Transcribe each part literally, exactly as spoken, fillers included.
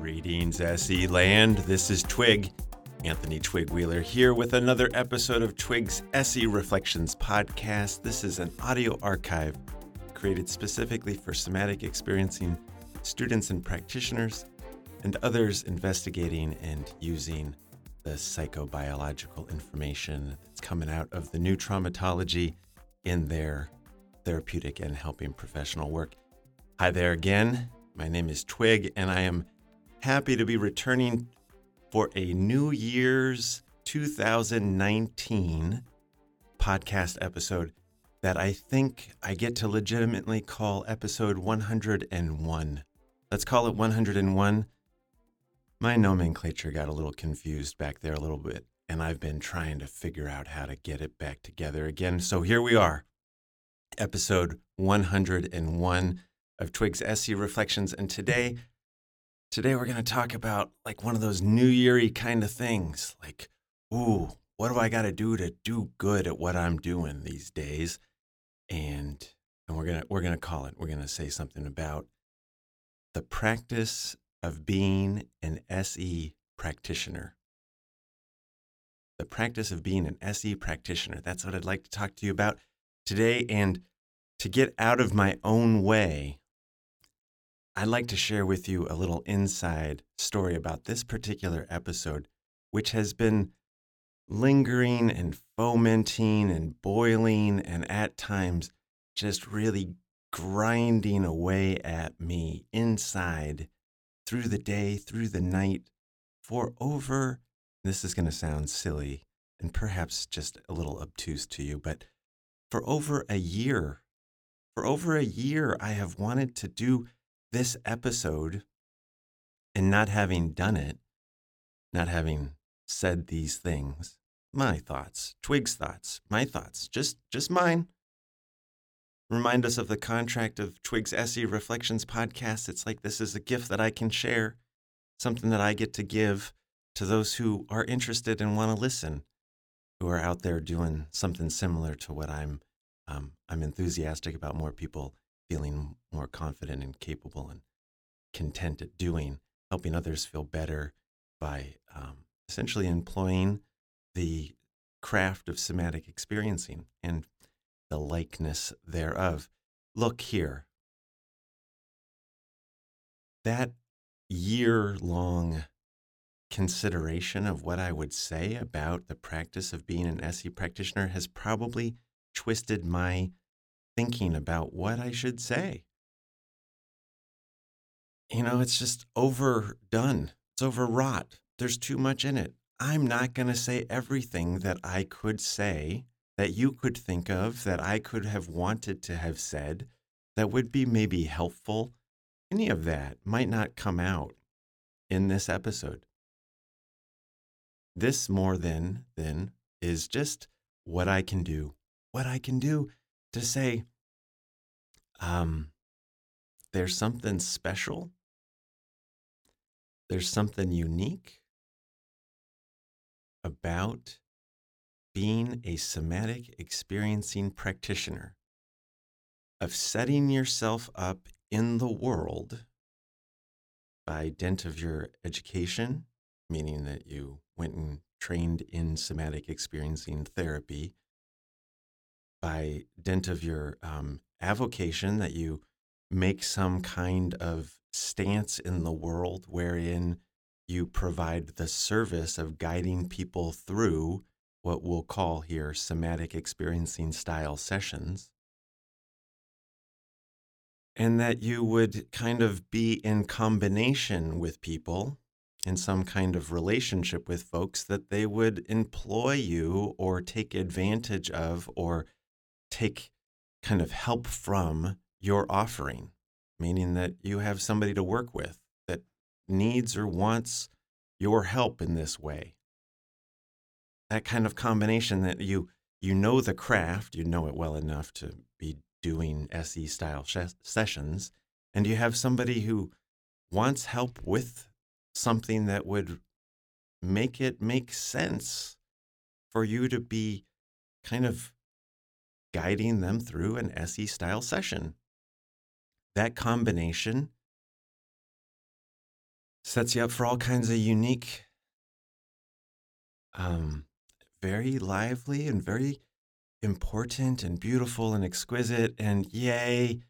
Greetings, S E land. This is Twig. Anthony Twig Wheeler here with another episode of Twig's S E Reflections podcast. This is an audio archive created specifically for somatic experiencing students and practitioners and others investigating and using the psychobiological information that's coming out of the new traumatology in their therapeutic and helping professional work. Hi there again. My name is Twig, and I am happy to be returning for a New Year's two thousand nineteen podcast episode that I think I get to legitimately call episode one hundred one. Let's call it one hundred one. My nomenclature got a little confused back there a little bit, and I've been trying to figure out how to get it back together again. So here we are, episode one hundred one of Twig's S E Reflections. And today, today we're going to talk about like one of those New Year-y kind of things. Like, ooh, what do I got to do to do good at what I'm doing these days? And and we're gonna we're gonna call it. We're gonna say something about the practice of being an S E practitioner. The practice of being an S E practitioner. That's what I'd like to talk to you about today. And to get out of my own way, I'd like to share with you a little inside story about this particular episode, which has been lingering and fomenting and boiling and at times just really grinding away at me inside through the day, through the night, for over, this is going to sound silly and perhaps just a little obtuse to you, but for over a year, for over a year, I have wanted to do this episode and not having done it, not having said these things, my thoughts, Twig's thoughts, my thoughts, just, just mine. Remind us of the contract of Twig's S E Reflections podcast. It's like this is a gift that I can share, something that I get to give to those who are interested and want to listen, who are out there doing something similar to what I'm um, I'm enthusiastic about more people feeling more confident and capable and content at doing, helping others feel better by um, essentially employing the craft of somatic experiencing and the likeness thereof. Look here. That year-long consideration of what I would say about the practice of being an S E practitioner has probably twisted my thinking about what I should say. You know, it's just overdone. It's overwrought. There's too much in it. I'm not going to say everything that I could say, that you could think of, that I could have wanted to have said, that would be maybe helpful. Any of that might not come out in this episode. This more than, than is just what I can do, what I can do to say, um, there's something special, there's something unique about being a somatic experiencing practitioner, of setting yourself up in the world by dint of your education, meaning that you went and trained in somatic experiencing therapy, by dint of your um, avocation, that you make some kind of stance in the world wherein you provide the service of guiding people through what we'll call here somatic experiencing style sessions, and that you would kind of be in combination with people in some kind of relationship with folks that they would employ you or take advantage of or take kind of help from your offering, meaning that you have somebody to work with that needs or wants your help in this way. That kind of combination that you you know the craft, you know it well enough to be doing S E style sh- sessions, and you have somebody who wants help with something that would make it make sense for you to be kind of guiding them through an S E style session. That combination sets you up for all kinds of unique, um, very lively and very important and beautiful and exquisite and yay,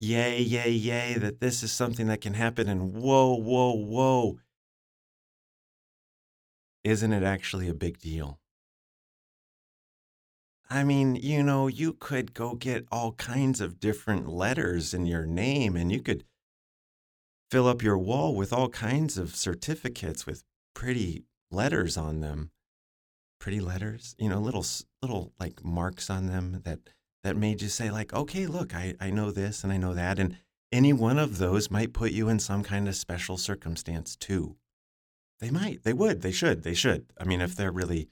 yay, yay, yay, that this is something that can happen and whoa, whoa, whoa. Isn't it actually a big deal? I mean, you know, you could go get all kinds of different letters in your name and you could fill up your wall with all kinds of certificates with pretty letters on them. Pretty letters, you know, little little like marks on them that that made you say like, okay, look, I, I know this and I know that. And any one of those might put you in some kind of special circumstance too. They might, they would, they should, they should. I mean, if they're really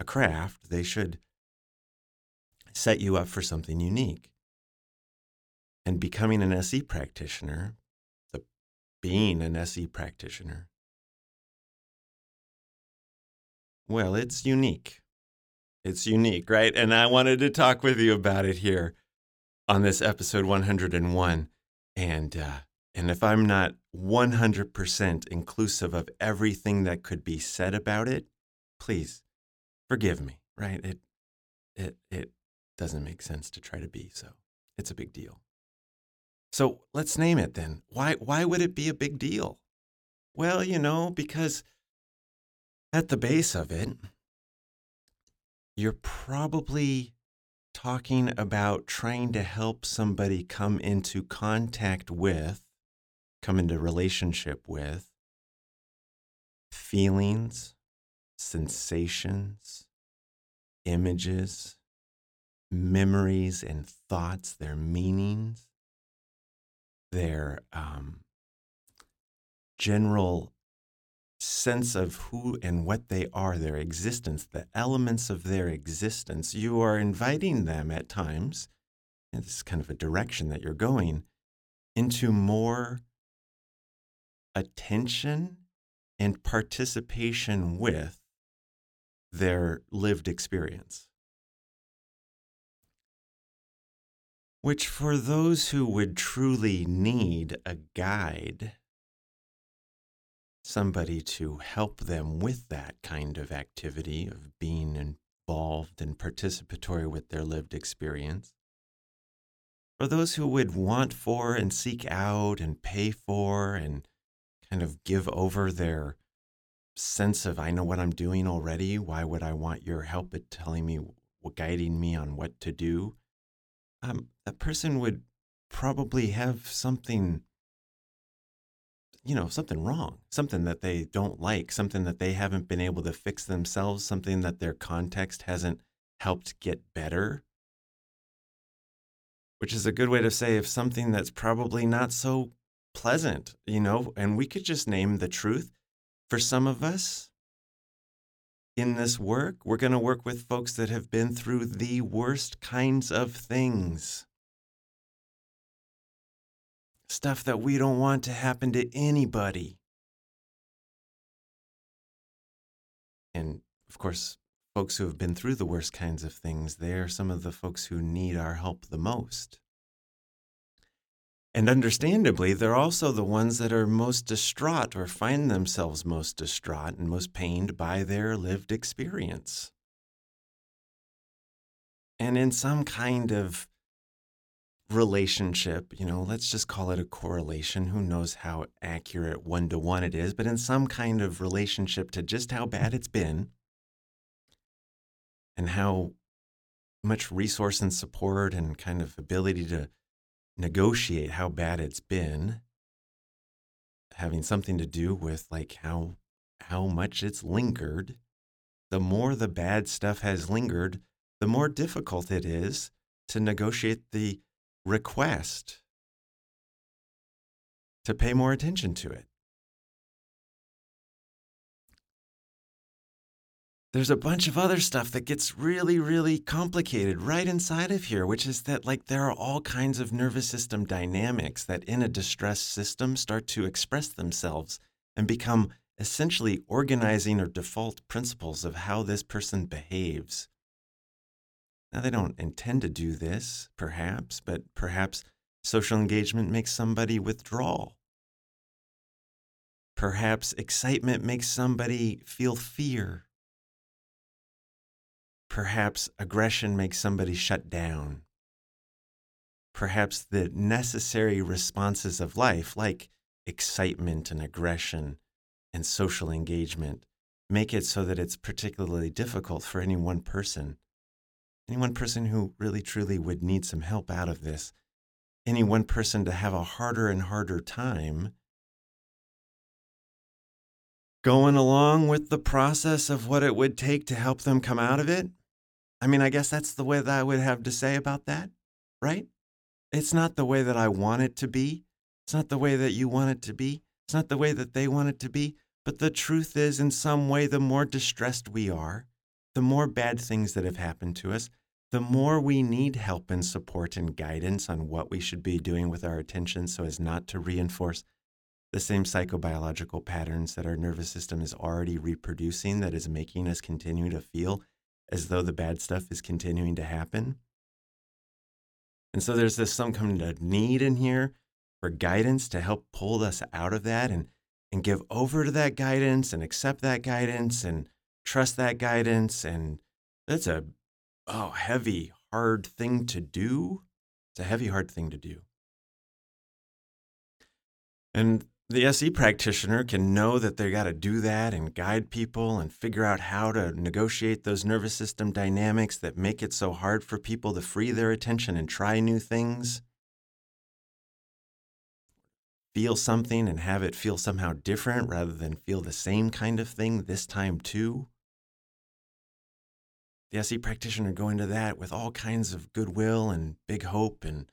a craft, they should set you up for something unique. And becoming an S E practitioner, the being an S E practitioner, well, it's unique. It's unique, right? And I wanted to talk with you about it here on this episode one hundred one. And uh, and if I'm not one hundred percent inclusive of everything that could be said about it, please forgive me, right? It it it doesn't make sense to try to be, so it's a big deal. So let's name it then. Why why would it be a big deal? Well, you know, because at the base of it, you're probably talking about trying to help somebody come into contact with, come into relationship with feelings, sensations, images, memories and thoughts, their meanings, their um, general sense of who and what they are, their existence, the elements of their existence. You are inviting them at times, and this is kind of a direction that you're going, into more attention and participation with their lived experience. Which for those who would truly need a guide, somebody to help them with that kind of activity of being involved and participatory with their lived experience. For those who would want for and seek out and pay for and kind of give over their sense of, I know what I'm doing already, why would I want your help at telling me, guiding me on what to do? Um, a person would probably have something you know, something wrong, something that they don't like, something that they haven't been able to fix themselves, something that their context hasn't helped get better, which is a good way to say if something that's probably not so pleasant, you know, and we could just name the truth. For some of us in this work, we're going to work with folks that have been through the worst kinds of things. Stuff that we don't want to happen to anybody. And of course, folks who have been through the worst kinds of things, they are some of the folks who need our help the most. And understandably, they're also the ones that are most distraught or find themselves most distraught and most pained by their lived experience. And in some kind of relationship, you know, let's just call it a correlation. Who knows how accurate one-to-one it is, but in some kind of relationship to just how bad it's been and how much resource and support and kind of ability to negotiate how bad it's been, having something to do with like how how much it's lingered. The more the bad stuff has lingered, the more difficult it is to negotiate the request to pay more attention to it. There's a bunch of other stuff that gets really, really complicated right inside of here, which is that like there are all kinds of nervous system dynamics that in a distressed system start to express themselves and become essentially organizing or default principles of how this person behaves. Now, they don't intend to do this, perhaps, but perhaps social engagement makes somebody withdraw. Perhaps excitement makes somebody feel fear. Perhaps aggression makes somebody shut down. Perhaps the necessary responses of life, like excitement and aggression and social engagement, make it so that it's particularly difficult for any one person. Any one person who really truly would need some help out of this. Any one person to have a harder and harder time going along with the process of what it would take to help them come out of it. I mean, I guess that's the way that I would have to say about that, right? It's not the way that I want it to be. It's not the way that you want it to be. It's not the way that they want it to be. But the truth is, in some way, the more distressed we are, the more bad things that have happened to us, the more we need help and support and guidance on what we should be doing with our attention so as not to reinforce the same psychobiological patterns that our nervous system is already reproducing that is making us continue to feel as though the bad stuff is continuing to happen. And so there's this some kind of need in here for guidance to help pull us out of that and, and give over to that guidance and accept that guidance and trust that guidance. And that's a oh, heavy, hard thing to do. It's a heavy, hard thing to do. And the S E practitioner can know that they got to do that and guide people and figure out how to negotiate those nervous system dynamics that make it so hard for people to free their attention and try new things, feel something and have it feel somehow different rather than feel the same kind of thing this time too. The S E practitioner go into that with all kinds of goodwill and big hope and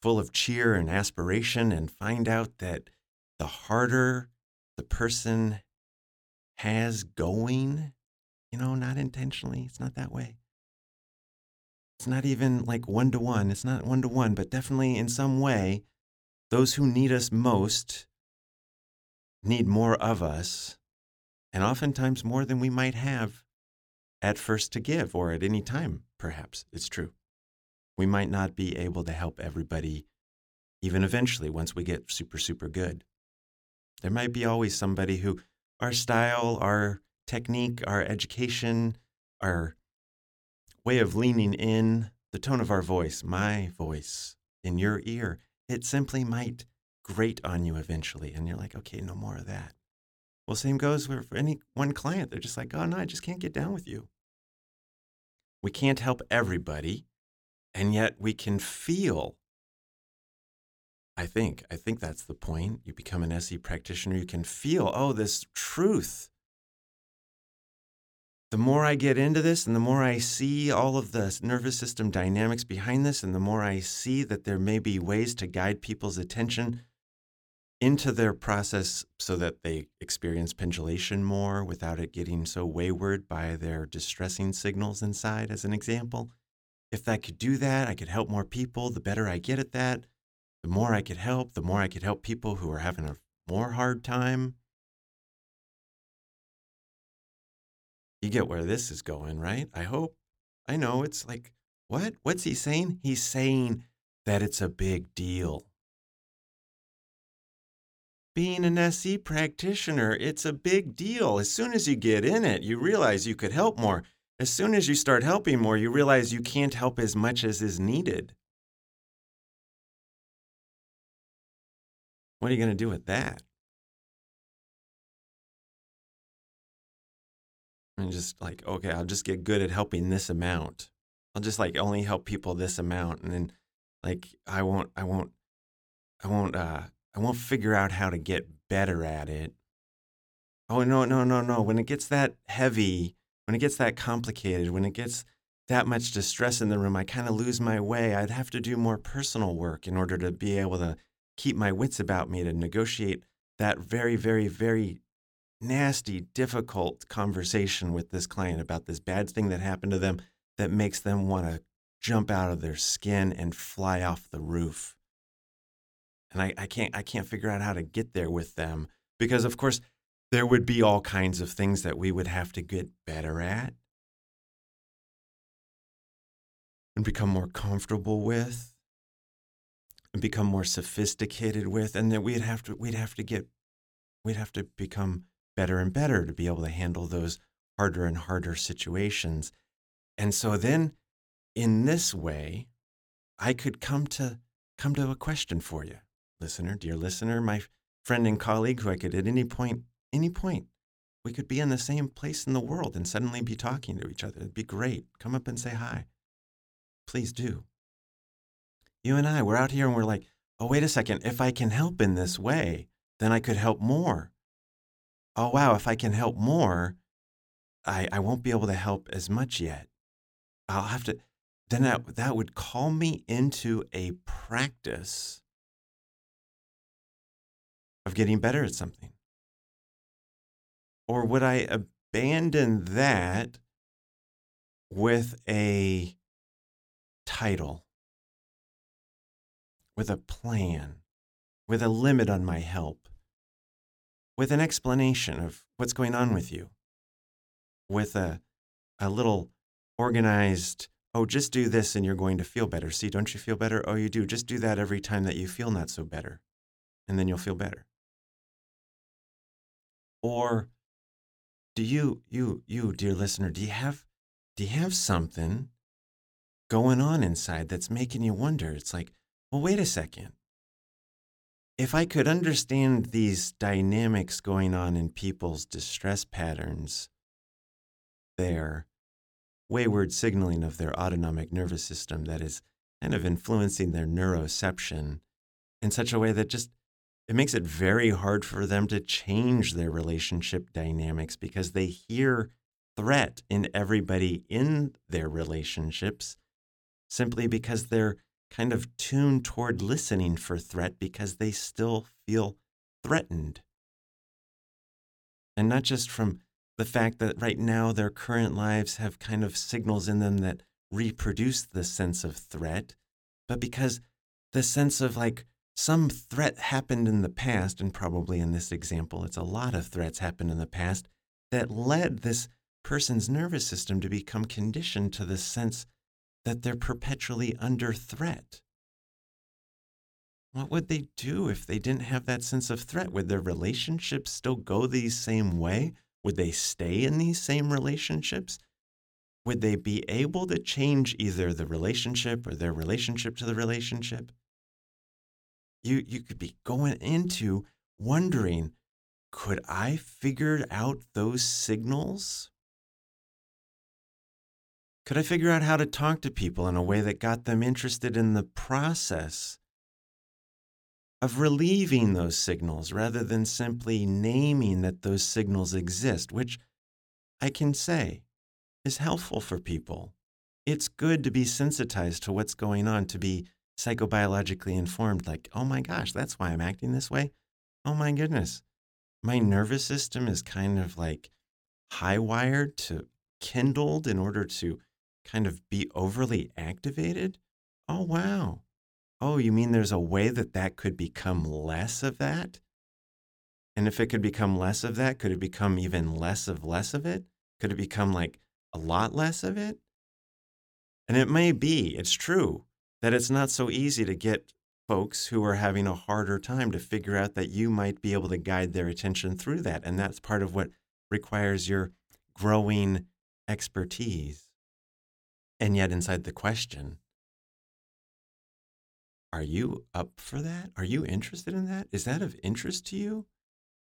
full of cheer and aspiration, and find out that the harder the person has going, you know, not intentionally, it's not that way. It's not even like one-to-one, it's not one-to-one, but definitely in some way, those who need us most need more of us, and oftentimes more than we might have at first to give, or at any time, perhaps, it's true. We might not be able to help everybody, even eventually, once we get super, super good. There might be always somebody who our style, our technique, our education, our way of leaning in, the tone of our voice, my voice in your ear, it simply might grate on you eventually. And you're like, okay, no more of that. Well, same goes for any one client. They're just like, oh, no, I just can't get down with you. We can't help everybody, and yet we can feel, I think, I think that's the point. You become an S E practitioner, you can feel, oh, this truth. The more I get into this and the more I see all of the nervous system dynamics behind this, and the more I see that there may be ways to guide people's attention into their process so that they experience pendulation more without it getting so wayward by their distressing signals inside, as an example. If I could do that, I could help more people. The better I get at that, the more I could help, the more I could help people who are having a more hard time. You get where this is going, right? I hope. I know it's like, what? What's he saying? He's saying that it's a big deal. Being an S E practitioner, it's a big deal. As soon as you get in it, you realize you could help more. As soon as you start helping more, you realize you can't help as much as is needed. What are you going to do with that? And just like, okay, I'll just get good at helping this amount. I'll just like only help people this amount, and then like I won't, I won't, I won't, uh, I won't figure out how to get better at it. Oh no, no, no, no! When it gets that heavy. When it gets that complicated, when it gets that much distress in the room, I kind of lose my way. I'd have to do more personal work in order to be able to keep my wits about me to negotiate that very, very, very nasty, difficult conversation with this client about this bad thing that happened to them that makes them want to jump out of their skin and fly off the roof. And I, I can't, I can't figure out how to get there with them because, of course, there would be all kinds of things that we would have to get better at. and become more comfortable with and become more sophisticated with, and that we'd have to we'd have to get we'd have to become better and better to be able to handle those harder and harder situations. And so then in this way, I could come to come to a question for you, listener, dear listener, my friend and colleague, who I could at any point, any point, we could be in the same place in the world and suddenly be talking to each other. It'd be great. Come up and say hi. Please do. You and I, we're out here and we're like, oh, wait a second. If I can help in this way, then I could help more. Oh, wow. If I can help more, I, I won't be able to help as much yet. I'll have to, then that, that would call me into a practice of getting better at something. Or would I abandon that with a title, with a plan, with a limit on my help, with an explanation of what's going on with you, with a a little organized, oh, just do this and you're going to feel better. See, don't you feel better? Oh, you do. Just do that every time that you feel not so better, and then you'll feel better. Or do you, you, you, dear listener, do you have, do you have something going on inside that's making you wonder? It's like, well, wait a second. If I could understand these dynamics going on in people's distress patterns, their wayward signaling of their autonomic nervous system that is kind of influencing their neuroception in such a way that just it makes it very hard for them to change their relationship dynamics because they hear threat in everybody in their relationships simply because they're kind of tuned toward listening for threat because they still feel threatened. And not just from the fact that right now their current lives have kind of signals in them that reproduce the sense of threat, but because the sense of like, some threat happened in the past, and probably in this example, it's a lot of threats happened in the past that led this person's nervous system to become conditioned to the sense that they're perpetually under threat. What would they do if they didn't have that sense of threat? Would their relationships still go the same way? Would they stay in these same relationships? Would they be able to change either the relationship or their relationship to the relationship? You you could be going into wondering, could I figure out those signals? Could I figure out how to talk to people in a way that got them interested in the process of relieving those signals rather than simply naming that those signals exist, which I can say is helpful for people. It's good to be sensitized to what's going on, to be psychobiologically informed, like, oh my gosh, that's why I'm acting this way. Oh my goodness. My nervous system is kind of like high-wired to kindled in order to kind of be overly activated. Oh, wow. Oh, you mean there's a way that that could become less of that? And if it could become less of that, could it become even less of less of it? Could it become like a lot less of it? And it may be, it's true, that it's not so easy to get folks who are having a harder time to figure out that you might be able to guide their attention through that. And that's part of what requires your growing expertise. And yet inside the question, are you up for that? Are you interested in that? Is that of interest to you?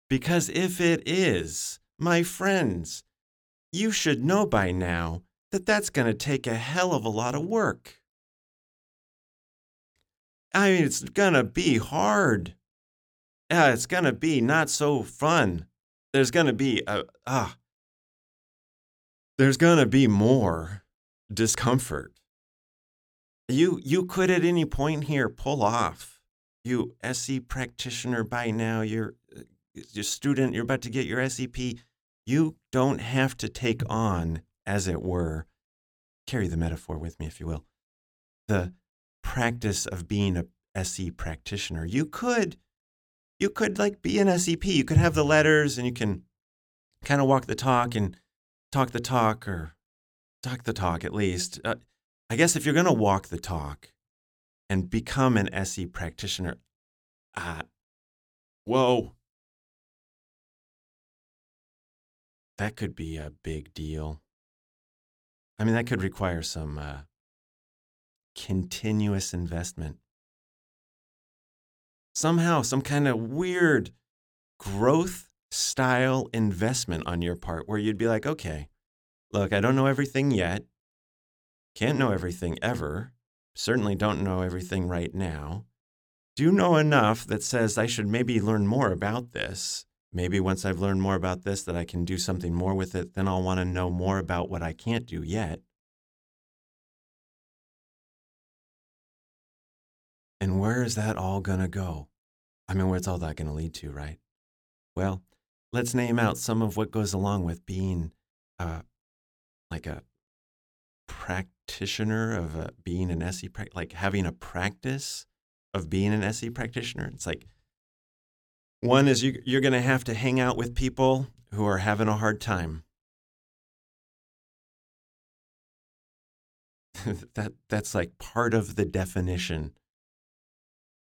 Because if it is, my friends, you should know by now that that's going to take a hell of a lot of work. I mean, it's going to be hard. Uh, it's going to be not so fun. There's going to be a, ah, there's going to be more discomfort. You, you could at any point here pull off. You S E practitioner by now, you're, you're a student, you're about to get your S E P. You don't have to take on, as it were, carry the metaphor with me, if you will, the practice of being a S E practitioner. You could, you could like be an S E P. You could have the letters and you can kind of walk the talk and talk the talk or talk the talk at least. Uh, I guess if you're going to walk the talk and become an S E practitioner, uh, whoa, that could be a big deal. I mean, that could require some uh, continuous investment. Somehow, some kind of weird growth style investment on your part where you'd be like, okay, look, I don't know everything yet. Can't know everything ever. Certainly don't know everything right now. Do know enough that says I should maybe learn more about this. Maybe once I've learned more about this that I can do something more with it, then I'll want to know more about what I can't do yet. And where is that all going to go? I mean, where's all that going to lead to, right? Well, let's name out some of what goes along with being uh, like a practitioner of a, being an S E, like having a practice of being an S E practitioner. It's like, one is you, you're going to have to hang out with people who are having a hard time. that That's like part of the definition.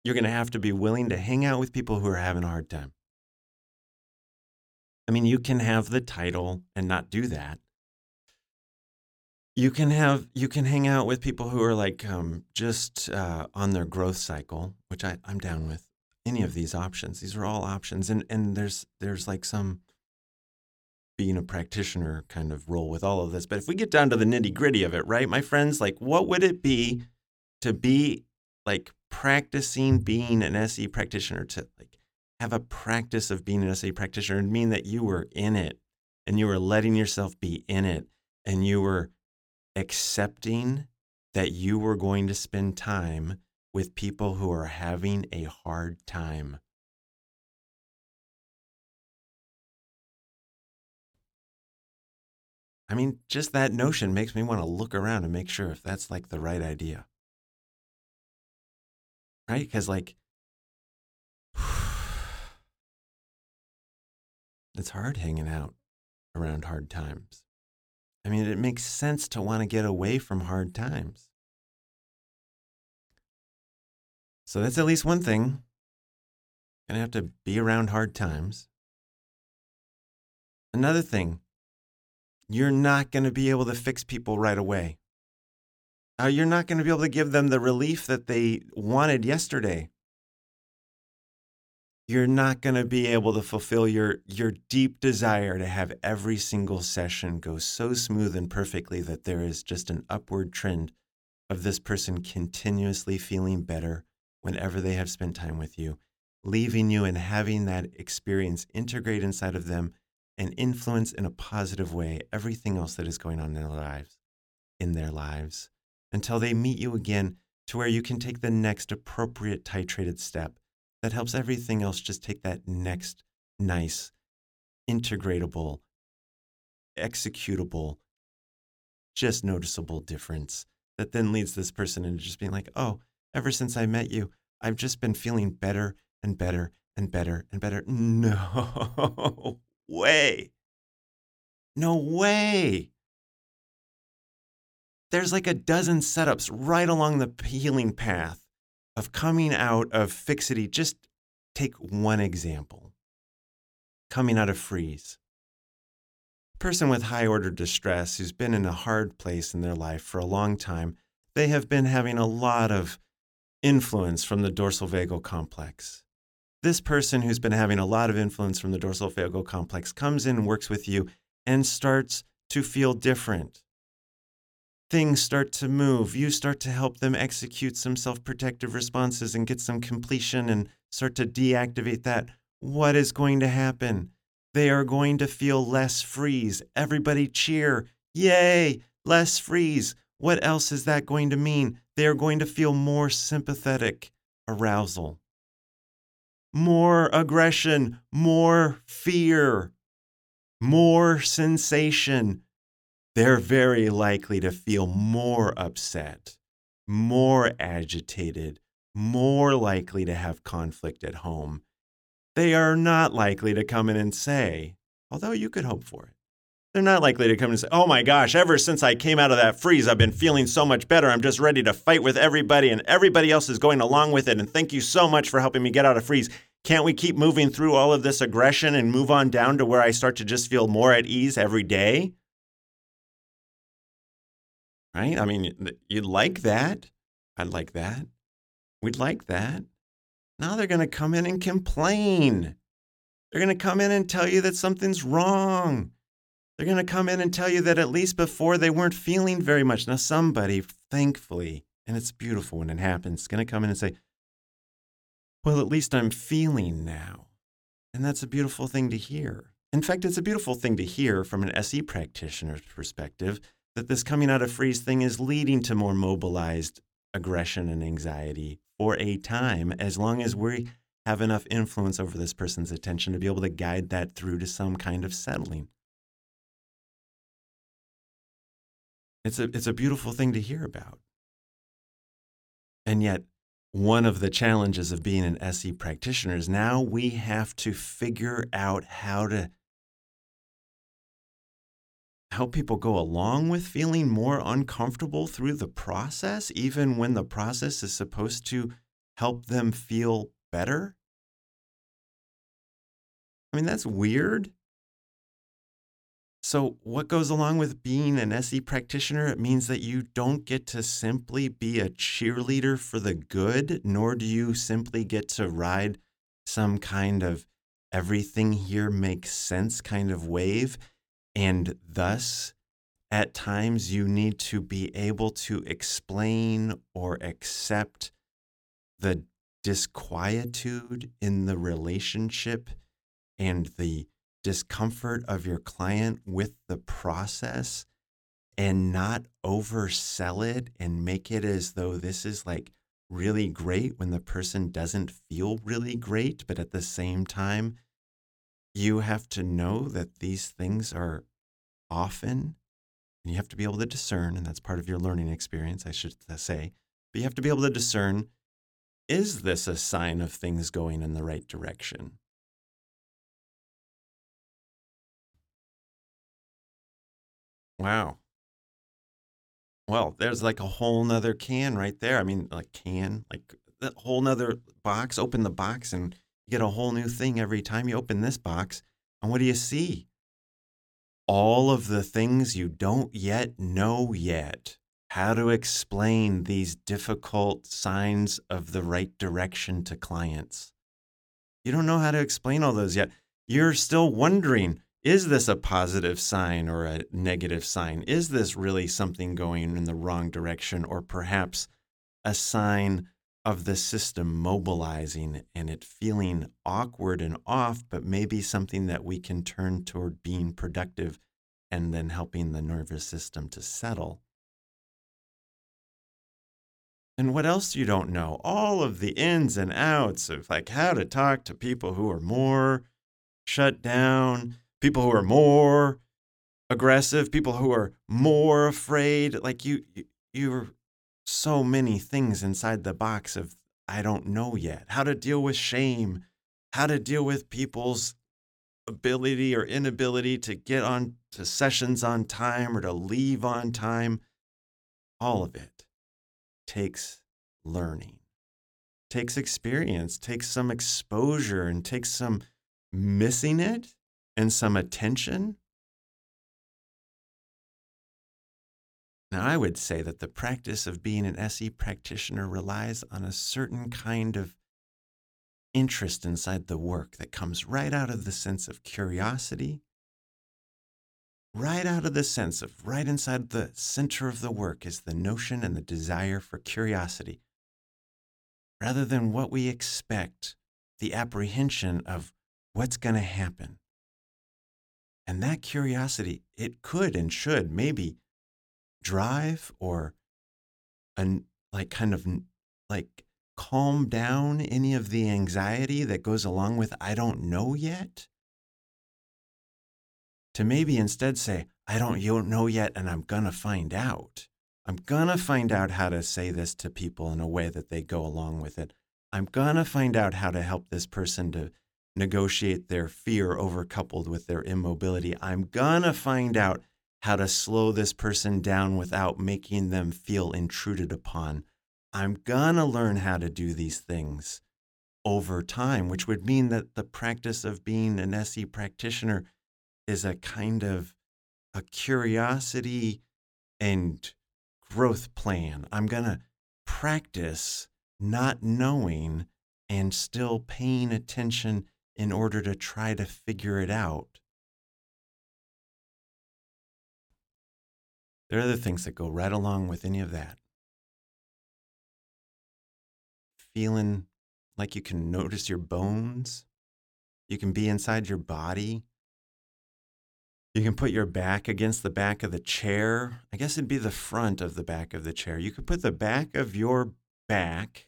You're going to have to be willing to hang out with people who are having a hard time. I mean, you can have the title and not do that. You can have you can hang out with people who are like um, just uh, on their growth cycle, which I, I'm down with. Any of these options, these are all options, and and there's there's like some being a practitioner kind of role with all of this. But if we get down to the nitty gritty of it, right, my friends, like what would it be to be like practicing being an S E practitioner, to like have a practice of being an S E practitioner, and mean that you were in it and you were letting yourself be in it and you were accepting that you were going to spend time with people who are having a hard time. I mean, just that notion makes me want to look around and make sure if that's like the right idea. Right? Because like, it's hard hanging out around hard times. I mean, it makes sense to want to get away from hard times. So that's at least one thing. Gonna have to be around hard times. Another thing, you're not gonna be able to fix people right away. Uh, you're not gonna be able to give them the relief that they wanted yesterday. You're not gonna be able to fulfill your, your deep desire to have every single session go so smooth and perfectly that there is just an upward trend of this person continuously feeling better whenever they have spent time with you, leaving you and having that experience integrate inside of them and influence in a positive way everything else that is going on in their lives, in their lives, until they meet you again to where you can take the next appropriate titrated step that helps everything else just take that next nice, integratable, executable, just noticeable difference that then leads this person into just being like, oh, ever since I met you, I've just been feeling better and better and better and better. No way. No way. There's like a dozen setups right along the healing path of coming out of fixity. Just take one example. Coming out of freeze. A person with high order distress who's been in a hard place in their life for a long time, they have been having a lot of influence from the dorsal vagal complex. This person who's been having a lot of influence from the dorsal vagal complex comes in, works with you, and starts to feel different. Things start to move. You start to help them execute some self-protective responses and get some completion and start to deactivate that. What is going to happen? They are going to feel less freeze. Everybody cheer. Yay! Less freeze. What else is that going to mean? They are going to feel more sympathetic arousal, more aggression, more fear, more sensation. They're very likely to feel more upset, more agitated, more likely to have conflict at home. They are not likely to come in and say, although you could hope for it, They're not likely to come and say, oh my gosh, ever since I came out of that freeze, I've been feeling so much better. I'm just ready to fight with everybody and everybody else is going along with it. And thank you so much for helping me get out of freeze. Can't we keep moving through all of this aggression and move on down to where I start to just feel more at ease every day? Right? I mean, you'd like that. I'd like that. We'd like that. Now they're going to come in and complain. They're going to come in and tell you that something's wrong. They're going to come in and tell you that at least before they weren't feeling very much. Now somebody, thankfully, and it's beautiful when it happens, is going to come in and say, well, at least I'm feeling now. And that's a beautiful thing to hear. In fact, it's a beautiful thing to hear from an S E practitioner's perspective that this coming out of freeze thing is leading to more mobilized aggression and anxiety for a time, as long as we have enough influence over this person's attention to be able to guide that through to some kind of settling. It's a, it's a beautiful thing to hear about. And yet, one of the challenges of being an S E practitioner is now we have to figure out how to help people go along with feeling more uncomfortable through the process, even when the process is supposed to help them feel better. I mean, that's weird. So what goes along with being an S E practitioner? It means that you don't get to simply be a cheerleader for the good, nor do you simply get to ride some kind of everything here makes sense kind of wave. And thus, at times, you need to be able to explain or accept the disquietude in the relationship and the discomfort of your client with the process and not oversell it and make it as though this is like really great when the person doesn't feel really great. But at the same time, you have to know that these things are often, and you have to be able to discern, and that's part of your learning experience, I should say, but you have to be able to discern, is this a sign of things going in the right direction? Wow. Well, there's like a whole nother can right there. I mean, like can, like that whole nother box, open the box and you get a whole new thing every time you open this box. And what do you see? All of the things you don't yet know yet. How to explain these difficult signs of the right direction to clients. You don't know how to explain all those yet. You're still wondering, is this a positive sign or a negative sign? Is this really something going in the wrong direction or perhaps a sign of the system mobilizing and it feeling awkward and off, but maybe something that we can turn toward being productive and then helping the nervous system to settle? And what else you don't know? All of the ins and outs of like how to talk to people who are more shut down, people who are more aggressive, people who are more afraid. Like you, you're so many things inside the box of, I don't know yet. How to deal with shame, how to deal with people's ability or inability to get on to sessions on time or to leave on time. All of it takes learning, takes experience, takes some exposure and takes some missing it. And some attention. Now, I would say that the practice of being an S E practitioner relies on a certain kind of interest inside the work that comes right out of the sense of curiosity, right out of the sense of right inside the center of the work is the notion and the desire for curiosity, rather than what we expect, the apprehension of what's going to happen. And that curiosity, it could and should maybe drive or an, like kind of like calm down any of the anxiety that goes along with, I don't know yet. To maybe instead say, I don't, you don't know yet, and I'm going to find out. I'm going to find out how to say this to people in a way that they go along with it. I'm going to find out how to help this person to negotiate their fear overcoupled with their immobility. I'm gonna find out how to slow this person down without making them feel intruded upon. I'm gonna learn how to do these things over time, which would mean that the practice of being an S E practitioner is a kind of a curiosity and growth plan. I'm gonna practice not knowing and still paying attention in order to try to figure it out. There are other things that go right along with any of that. Feeling like you can notice your bones. You can be inside your body. You can put your back against the back of the chair. I guess it'd be the front of the back of the chair. You could put the back of your back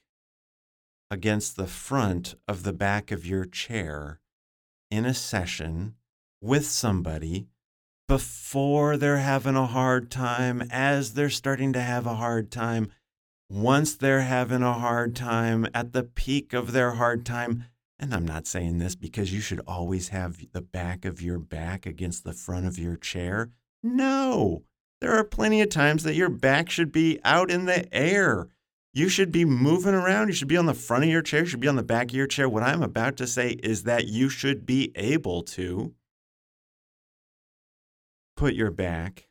against the front of the back of your chair in a session with somebody before they're having a hard time, as they're starting to have a hard time, once they're having a hard time, at the peak of their hard time. And I'm not saying this because you should always have the back of your back against the front of your chair. No, there are plenty of times that your back should be out in the air. You should be moving around. You should be on the front of your chair. You should be on the back of your chair. What I'm about to say is that you should be able to put your back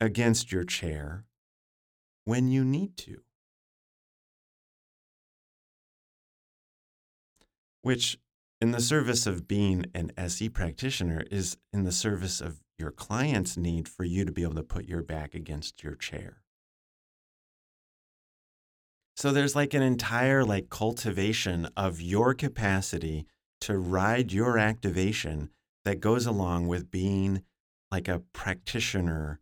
against your chair when you need to. Which, in the service of being an S E practitioner, is in the service of your client's need for you to be able to put your back against your chair. So there's like an entire like cultivation of your capacity to ride your activation that goes along with being like a practitioner.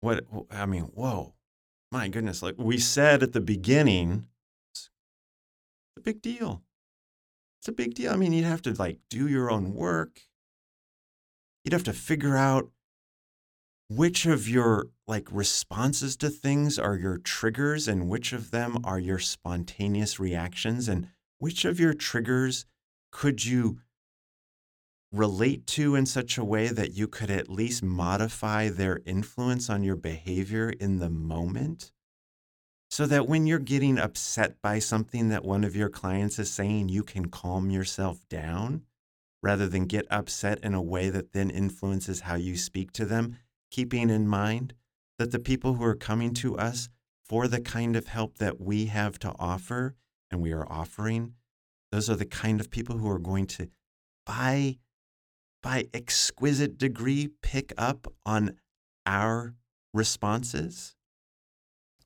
What, I mean, whoa, my goodness. Like we said at the beginning, it's a big deal. It's a big deal. I mean, you'd have to like do your own work. You'd have to figure out which of your like responses to things are your triggers and which of them are your spontaneous reactions, and which of your triggers could you relate to in such a way that you could at least modify their influence on your behavior in the moment, so that when you're getting upset by something that one of your clients is saying, you can calm yourself down rather than get upset in a way that then influences how you speak to them. Keeping in mind that the people who are coming to us for the kind of help that we have to offer and we are offering, those are the kind of people who are going to, by, by exquisite degree, pick up on our responses.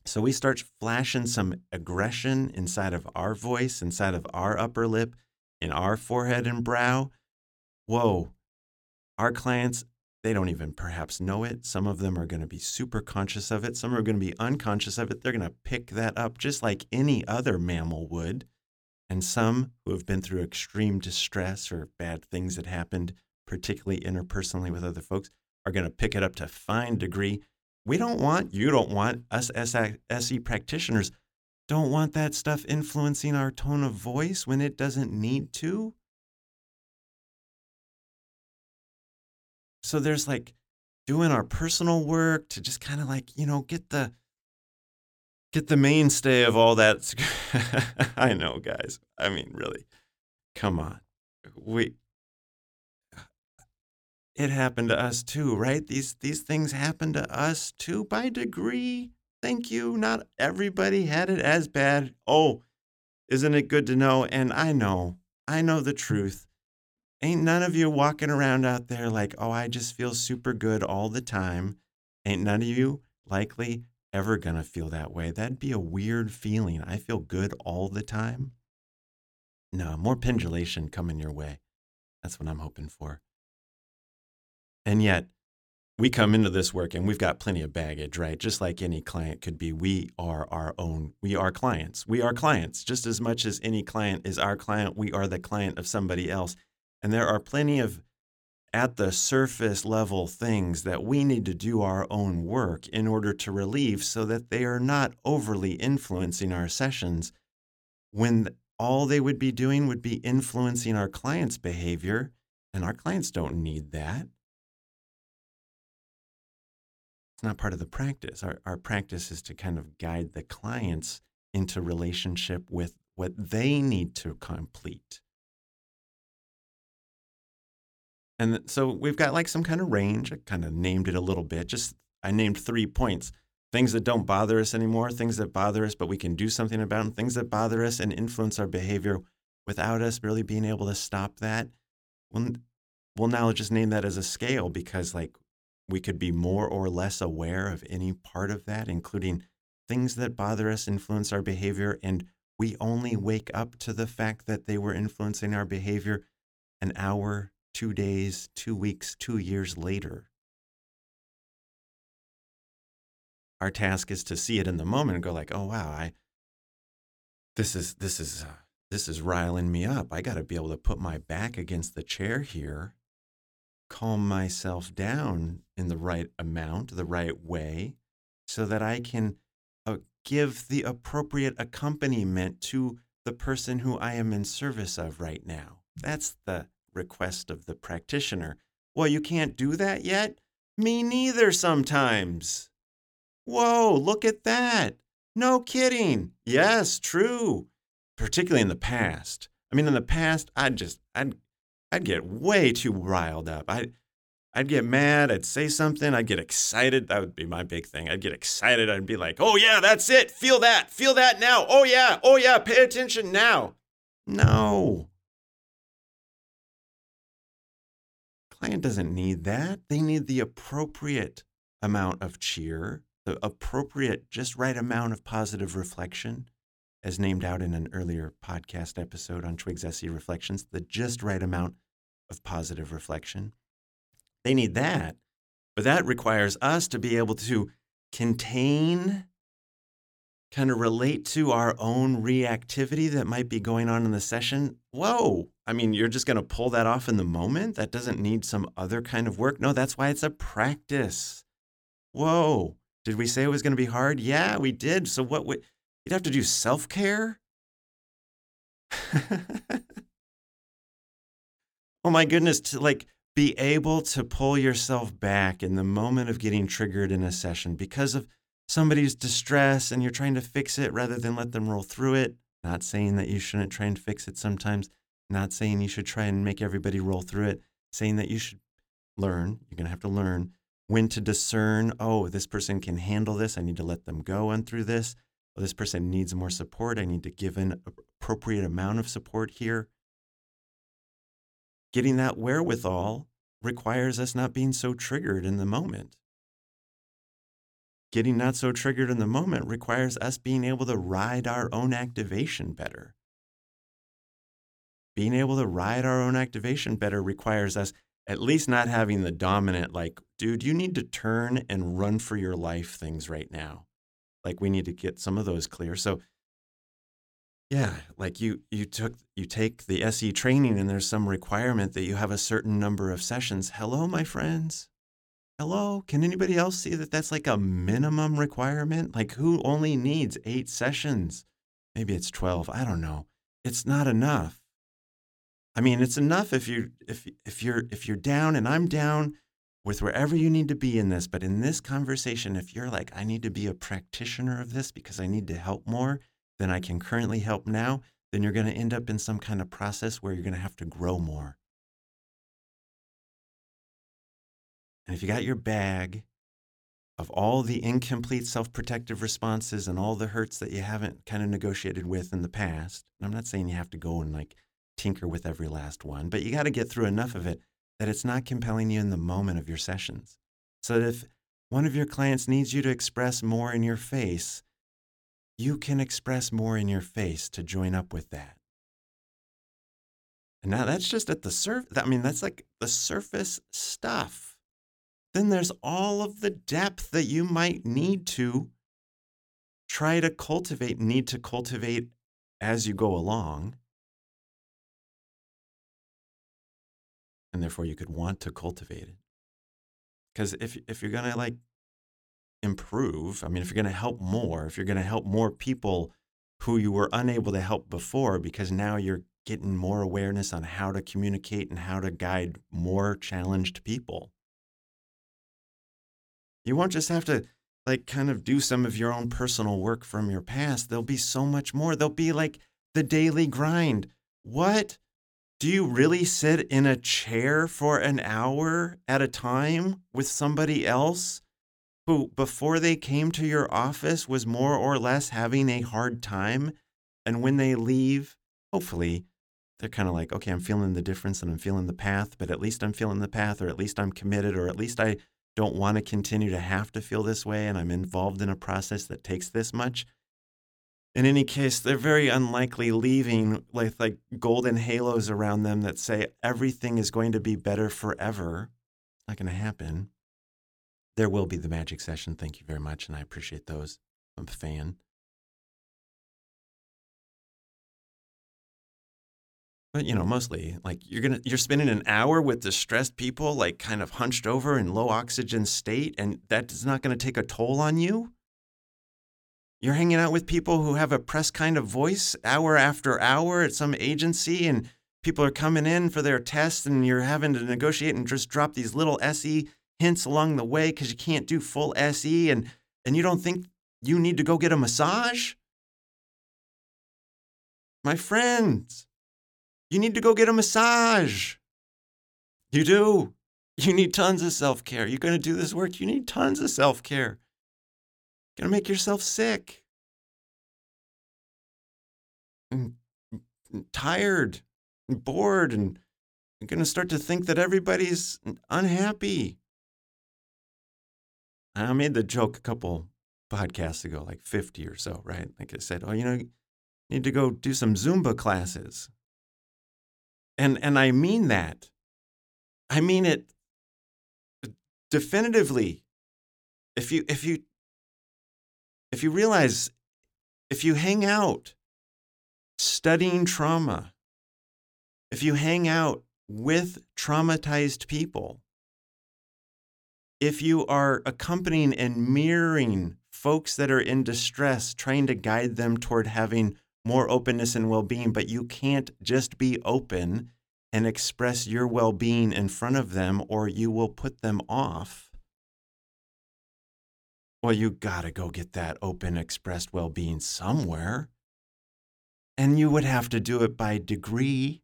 So we start flashing some aggression inside of our voice, inside of our upper lip, in our forehead and brow. Whoa, our clients, they don't even perhaps know it. Some of them are going to be super conscious of it. Some are going to be unconscious of it. They're going to pick that up just like any other mammal would. And some who have been through extreme distress or bad things that happened, particularly interpersonally with other folks, are going to pick it up to fine degree. We don't want, you don't want, us S E practitioners don't want that stuff influencing our tone of voice when it doesn't need to. So there's like doing our personal work to just kind of like, you know, get the get the mainstay of all that. I know, guys. I mean, really, come on. We it happened to us too, right? These these things happen to us too by degree. Thank you. Not everybody had it as bad. Oh, isn't it good to know? And I know, I know the truth. Ain't none of you walking around out there like, oh, I just feel super good all the time. Ain't none of you likely ever gonna feel that way. That'd be a weird feeling. I feel good all the time. No, more pendulation coming your way. That's what I'm hoping for. And yet, we come into this work and we've got plenty of baggage, right? Just like any client could be, we are our own, we are clients. We are clients. Just as much as any client is our client, we are the client of somebody else. And there are plenty of at the surface level things that we need to do our own work in order to relieve so that they are not overly influencing our sessions, when all they would be doing would be influencing our clients' behavior, and our clients don't need that. It's not part of the practice. Our, our practice is to kind of guide the clients into relationship with what they need to complete. And so we've got like some kind of range. I kind of named it a little bit. Just I named three points. Things that don't bother us anymore, things that bother us but we can do something about them, things that bother us and influence our behavior without us really being able to stop that. We'll, we'll now just name that as a scale, because like we could be more or less aware of any part of that, including things that bother us, influence our behavior, and we only wake up to the fact that they were influencing our behavior an hour, two days, two weeks, two years later. Our task is to see it in the moment and go like, oh, wow, I, this is, this is, uh, this is riling me up. I got to be able to put my back against the chair here, calm myself down in the right amount, the right way, so that I can uh, give the appropriate accompaniment to the person who I am in service of right now. That's the request of the practitioner. Well, you can't do that yet? Me neither sometimes. Whoa, look at that. No kidding. Yes, true. Particularly in the past. I mean, in the past, I'd just, I'd, I'd get way too riled up. I'd, I'd get mad. I'd say something. I'd get excited. That would be my big thing. I'd get excited. I'd be like, oh, yeah, that's it. Feel that. Feel that now. Oh, yeah. Oh, yeah. Pay attention now. No. Client doesn't need that. They need the appropriate amount of cheer, the appropriate, just right amount of positive reflection, as named out in an earlier podcast episode on Twig's S E Reflections, the just right amount of positive reflection. They need that, but that requires us to be able to contain, kind of relate to our own reactivity that might be going on in the session. Whoa, I mean, you're just going to pull that off in the moment? That doesn't need some other kind of work? No, that's why it's a practice. Whoa, did we say it was going to be hard? Yeah, we did. So what would, you'd have to do self-care? Oh my goodness, to like be able to pull yourself back in the moment of getting triggered in a session because of somebody's distress and you're trying to fix it rather than let them roll through it. Not saying that you shouldn't try and fix it sometimes. Not saying you should try and make everybody roll through it. Saying that you should learn, you're going to have to learn when to discern, oh, this person can handle this. I need to let them go on through this. Oh, this person needs more support. I need to give an appropriate amount of support here. Getting that wherewithal requires us not being so triggered in the moment. Getting not so triggered in the moment requires us being able to ride our own activation better. Being able to ride our own activation better requires us at least not having the dominant, like, dude, you need to turn and run for your life things right now. Like, we need to get some of those clear. So, yeah, like you you took you take the S E training and there's some requirement that you have a certain number of sessions. Hello, my friends. Hello, can anybody else see that that's like a minimum requirement? Like, who only needs eight sessions? Maybe it's twelve. I don't know. It's not enough. I mean, it's enough if you if if you're if you're down and I'm down with wherever you need to be in this, but in this conversation, if you're like, I need to be a practitioner of this because I need to help more than I can currently help now, then you're going to end up in some kind of process where you're going to have to grow more. And if you got your bag of all the incomplete self-protective responses and all the hurts that you haven't kind of negotiated with in the past, and I'm not saying you have to go and like tinker with every last one, but you got to get through enough of it that it's not compelling you in the moment of your sessions. So that if one of your clients needs you to express more in your face, you can express more in your face to join up with that. And now that's just at the surface. I mean, that's like the surface stuff. Then there's all of the depth that you might need to try to cultivate, need to cultivate as you go along. and therefore you could want to cultivate it. Because if if you're going to like improve, I mean, if you're going to help more, if you're going to help more people who you were unable to help before, because now you're getting more awareness on how to communicate and how to guide more challenged people. You won't just have to like kind of do some of your own personal work from your past. There'll be so much more. There'll be like the daily grind. What? Do you really sit in a chair for an hour at a time with somebody else who, before they came to your office, was more or less having a hard time? And when they leave, hopefully, they're kind of like, okay, I'm feeling the difference and I'm feeling the path, but at least I'm feeling the path, or at least I'm committed, or at least I don't want to continue to have to feel this way, and I'm involved in a process that takes this much. In any case, they're very unlikely leaving like, like golden halos around them that say everything is going to be better forever. Not going to happen. There will be the magic session. Thank you very much, and I appreciate those. I'm a fan. But, you know, mostly, like, you're gonna you're spending an hour with distressed people, like, kind of hunched over in low oxygen state, and that's not going to take a toll on you. You're hanging out with people who have a press kind of voice hour after hour at some agency, and people are coming in for their tests, and you're having to negotiate and just drop these little S E hints along the way because you can't do full S E, and, and you don't think you need to go get a massage? My friends, you need to go get a massage. You do. You need tons of self-care. You're going to do this work. You need tons of self-care. Gonna make yourself sick and tired and bored, and you're gonna start to think that everybody's unhappy. I made the joke a couple podcasts ago, like fifty or so, right? Like I said, oh, you know, you need to go do some Zumba classes. And and I mean that. I mean it definitively. If you if you If you realize, if you hang out studying trauma, if you hang out with traumatized people, if you are accompanying and mirroring folks that are in distress, trying to guide them toward having more openness and well-being, but you can't just be open and express your well-being in front of them, or you will put them off. Well, you gotta go get that open, expressed well-being somewhere. And you would have to do it by degree.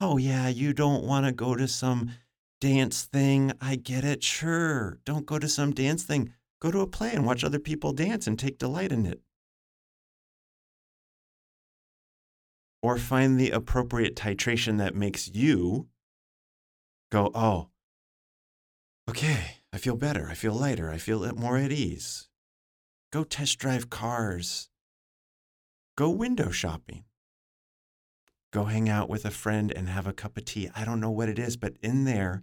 Oh, yeah, you don't want to go to some dance thing. I get it. Sure. Don't go to some dance thing. Go to a play and watch other people dance and take delight in it. Or find the appropriate titration that makes you go, oh, okay. I feel better. I feel lighter. I feel more at ease. Go test drive cars. Go window shopping. Go hang out with a friend and have a cup of tea. I don't know what it is, but in there,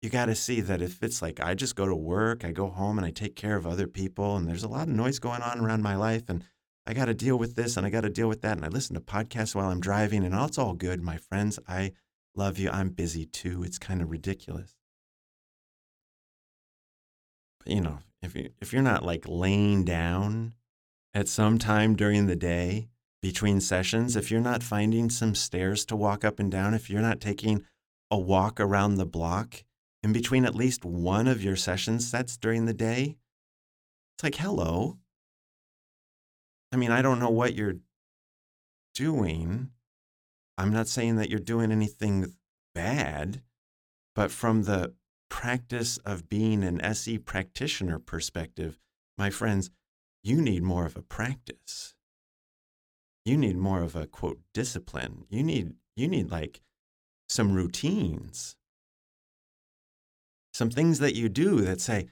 you got to see that if it's like I just go to work, I go home and I take care of other people, and there's a lot of noise going on around my life, and I got to deal with this and I got to deal with that, and I listen to podcasts while I'm driving, and it's all good. My friends, I love you. I'm busy too. It's kind of ridiculous. You know, if you if you're not like laying down at some time during the day between sessions, if you're not finding some stairs to walk up and down, if you're not taking a walk around the block in between at least one of your session sets during the day, it's like, hello. I mean, I don't know what you're doing. I'm not saying that you're doing anything bad, but from the practice of being an S E practitioner perspective, my friends, you need more of a practice. You need more of a, quote, discipline. You need, you need like some routines, some things that you do that say,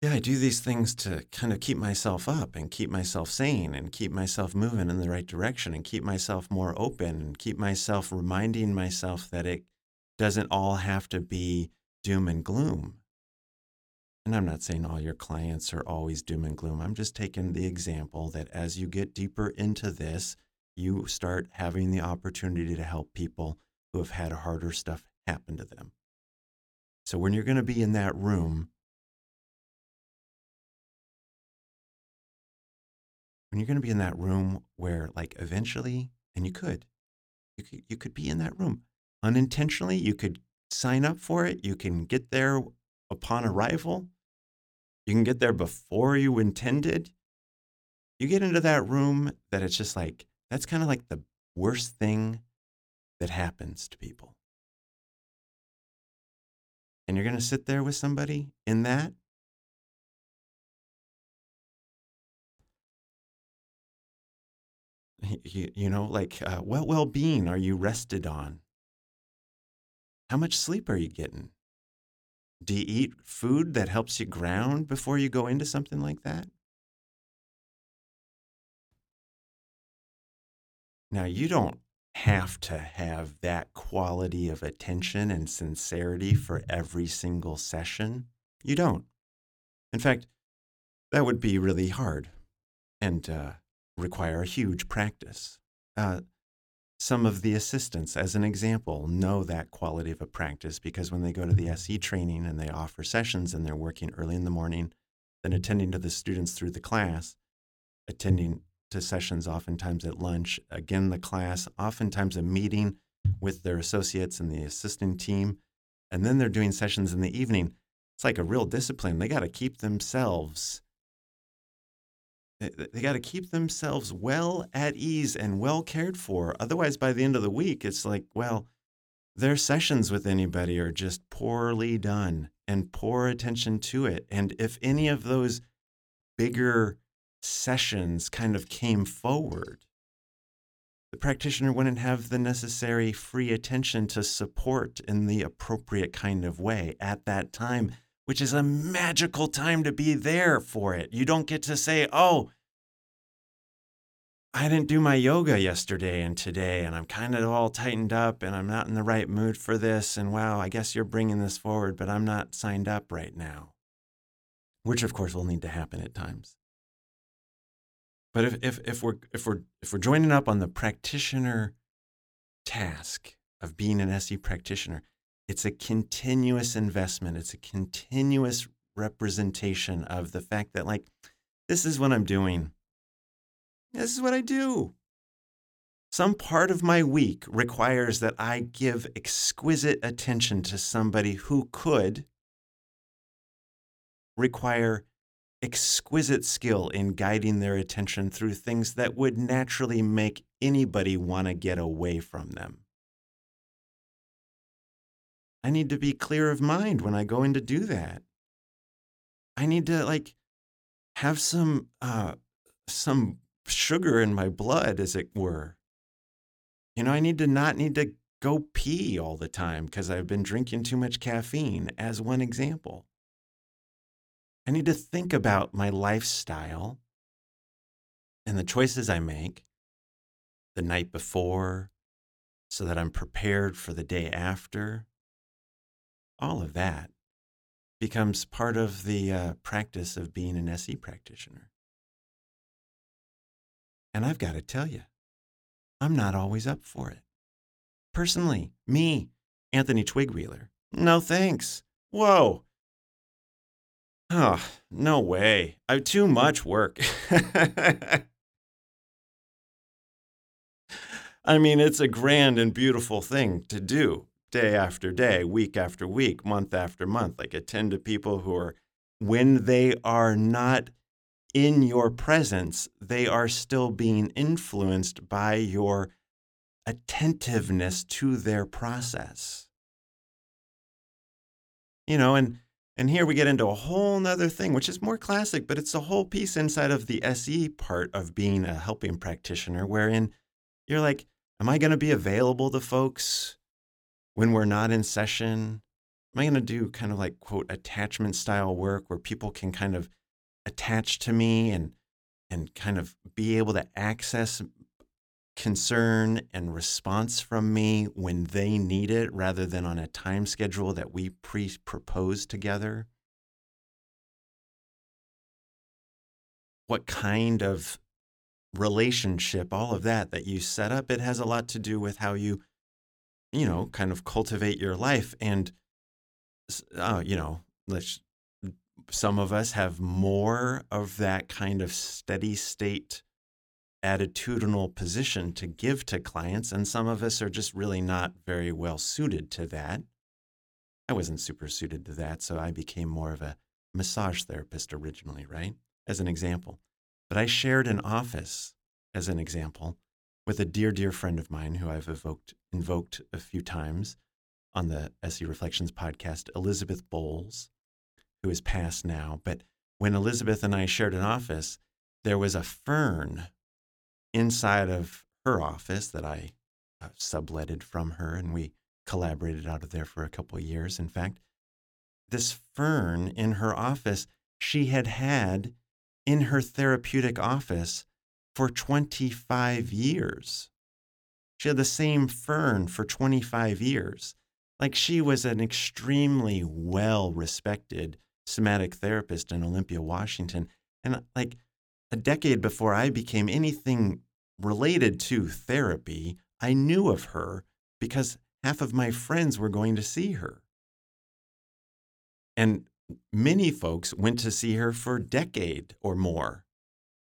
yeah, I do these things to kind of keep myself up and keep myself sane and keep myself moving in the right direction and keep myself more open and keep myself reminding myself that it doesn't all have to be doom and gloom. And I'm not saying all your clients are always doom and gloom. I'm just taking the example that as you get deeper into this, you start having the opportunity to help people who have had harder stuff happen to them. So when you're going to be in that room, when you're going to be in that room where, like, eventually, and you could, you could, you could be in that room unintentionally. You could sign up for it. You can get there upon arrival. You can get there before you intended. You get into that room that it's just like, that's kind of like the worst thing that happens to people. And you're going to sit there with somebody in that. You, you know, like, uh, what well-being are you rested on? How much sleep are you getting? Do you eat food that helps you ground before you go into something like that? Now, you don't have to have that quality of attention and sincerity for every single session. You don't. In fact, that would be really hard and uh, require a huge practice. Uh, Some of the assistants, as an example, know that quality of a practice because when they go to the S E training and they offer sessions and they're working early in the morning, then attending to the students through the class, attending to sessions oftentimes at lunch, again the class, oftentimes a meeting with their associates and the assisting team, and then they're doing sessions in the evening. It's like a real discipline. They got to keep themselves They, they got to keep themselves well at ease and well cared for. Otherwise, by the end of the week, it's like, well, their sessions with anybody are just poorly done and poor attention to it. And if any of those bigger sessions kind of came forward, the practitioner wouldn't have the necessary free attention to support in the appropriate kind of way at that time, which is a magical time to be there for it. You don't get to say, oh, I didn't do my yoga yesterday and today, and I'm kind of all tightened up, and I'm not in the right mood for this, and wow, I guess you're bringing this forward, but I'm not signed up right now, which, of course, will need to happen at times. But if, if, if, we're, if, we're, if we're joining up on the practitioner task of being an S E practitioner, it's a continuous investment. It's a continuous representation of the fact that, like, this is what I'm doing. This is what I do. Some part of my week requires that I give exquisite attention to somebody who could require exquisite skill in guiding their attention through things that would naturally make anybody want to get away from them. I need to be clear of mind when I go in to do that. I need to, like, have some uh, some sugar in my blood, as it were. You know, I need to not need to go pee all the time because I've been drinking too much caffeine, as one example. I need to think about my lifestyle and the choices I make the night before so that I'm prepared for the day after. All of that becomes part of the uh, practice of being an S E practitioner. And I've got to tell you, I'm not always up for it. Personally, me, Anthony Twig Wheeler, no thanks. Whoa. Oh, no way. I have too much work. I mean, it's a grand and beautiful thing to do. Day after day, week after week, month after month, like attend to people who are, when they are not in your presence, they are still being influenced by your attentiveness to their process. You know, and, and here we get into a whole nother thing, which is more classic, but it's a whole piece inside of the S E part of being a helping practitioner, wherein you're like, am I going to be available to folks when we're not in session? Am I going to do kind of like, quote, attachment style work where people can kind of attach to me and and kind of be able to access concern and response from me when they need it rather than on a time schedule that we pre-propose together? What kind of relationship, all of that that you set up, it has a lot to do with how you you know, kind of cultivate your life. And, uh, you know, let's, some of us have more of that kind of steady state attitudinal position to give to clients, and some of us are just really not very well suited to that. I wasn't super suited to that, so I became more of a massage therapist originally, right? As an example. But I shared an office, as an example, with a dear, dear friend of mine who I've evoked, invoked a few times on the S E Reflections podcast, Elizabeth Bowles, who is passed now. But when Elizabeth and I shared an office, there was a fern inside of her office that I uh, subletted from her, and we collaborated out of there for a couple of years. In fact, this fern in her office, she had had in her therapeutic office for twenty-five years. She had the same fern for twenty-five years. Like, she was an extremely well-respected somatic therapist in Olympia, Washington. And like a decade before I became anything related to therapy, I knew of her because half of my friends were going to see her. And many folks went to see her for a decade or more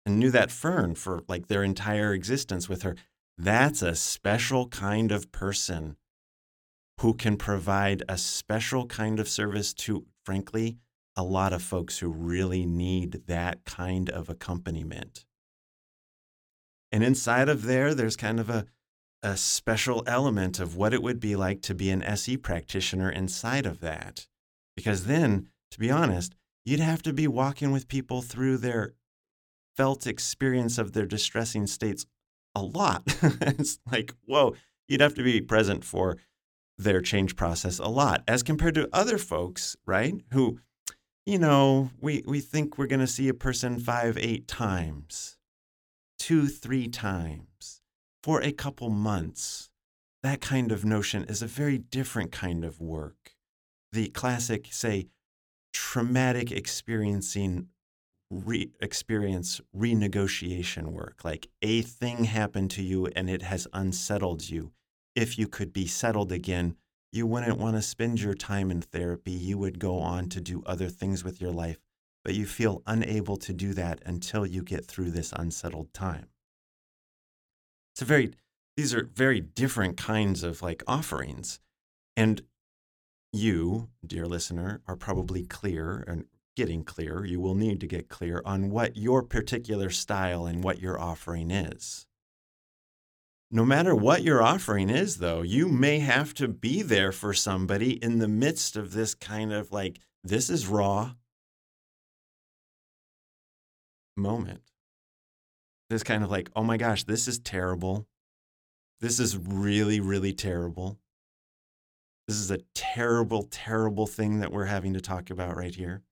and knew that fern for like their entire existence with her. That's a special kind of person who can provide a special kind of service to, frankly, a lot of folks who really need that kind of accompaniment. And inside of there, there's kind of a, a special element of what it would be like to be an S E practitioner inside of that. Because then, to be honest, you'd have to be walking with people through their felt experience of their distressing states a lot. It's like, whoa, you'd have to be present for their change process a lot, as compared to other folks, right? Who, you know, we, we think we're going to see a person five, eight times, two, three times for a couple months. That kind of notion is a very different kind of work. The classic, say, traumatic experiencing, re- experience renegotiation work, like a thing happened to you and it has unsettled you. If you could be settled again, you wouldn't want to spend your time in therapy. You would go on to do other things with your life, but you feel unable to do that until you get through this unsettled time. It's a very, these are very different kinds of like offerings. And you, dear listener, are probably clear and getting clear. You will need to get clear on what your particular style and what your offering is. No matter what your offering is, though, you may have to be there for somebody in the midst of this kind of like, this is raw moment. This kind of like, oh my gosh, this is terrible. This is really, really terrible. This is a terrible, terrible thing that we're having to talk about right here.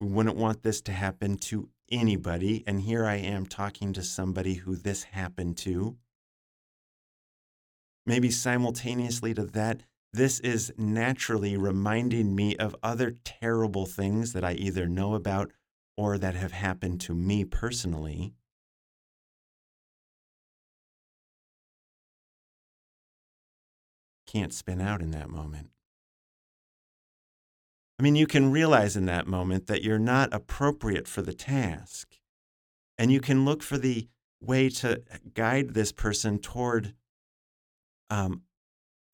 We wouldn't want this to happen to anybody, and here I am talking to somebody who this happened to. Maybe simultaneously to that, this is naturally reminding me of other terrible things that I either know about or that have happened to me personally. Can't spin out in that moment. I mean, you can realize in that moment that you're not appropriate for the task, and you can look for the way to guide this person toward um,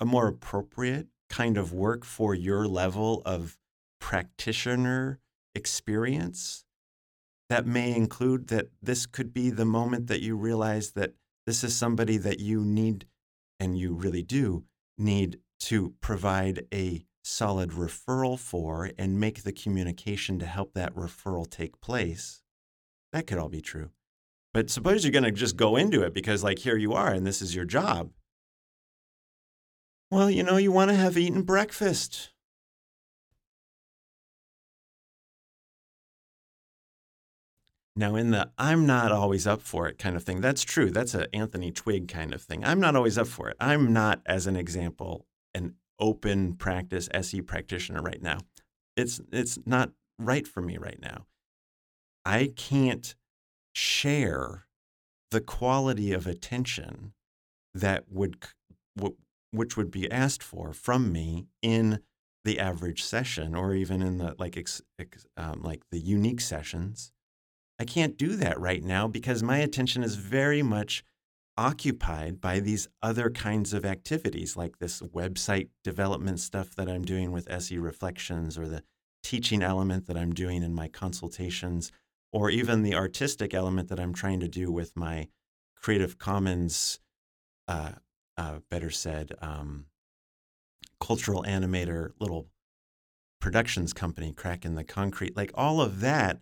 a more appropriate kind of work for your level of practitioner experience. That may include that this could be the moment that you realize that this is somebody that you need, and you really do need to provide a solid referral for and make the communication to help that referral take place. That could all be true. But suppose you're going to just go into it because, like, here you are and this is your job. Well, you know, you want to have eaten breakfast. Now, in the I'm not always up for it kind of thing, that's true. That's an Anthony Twig kind of thing. I'm not always up for it. I'm not, as an example, an open practice S E practitioner right now. It's it's not right for me right now. I can't share the quality of attention that would w- which would be asked for from me in the average session, or even in the like ex, ex, um, like the unique sessions. I can't do that right now because my attention is very much occupied by these other kinds of activities, like this website development stuff that I'm doing with S E Reflections, or the teaching element that I'm doing in my consultations, or even the artistic element that I'm trying to do with my Creative Commons, uh, uh, better said, um, cultural animator little productions company, Crack in the Concrete. Like all of that,